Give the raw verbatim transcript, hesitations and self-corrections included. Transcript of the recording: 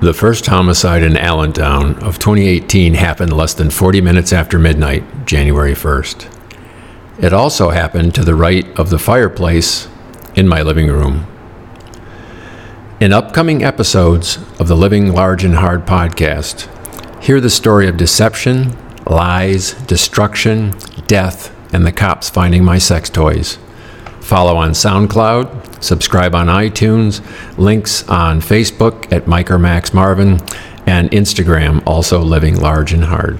The first homicide in Allentown of twenty eighteen happened less than forty minutes after midnight, January first. It also happened to the right of the fireplace in my living room. In upcoming episodes of the Living Large and Hard podcast, hear the story of deception, lies, destruction, death, and the cops finding my sex toys. Follow on SoundCloud, subscribe on iTunes, links on Facebook at Micromax Marvin, and Instagram, also Living Large and Hard.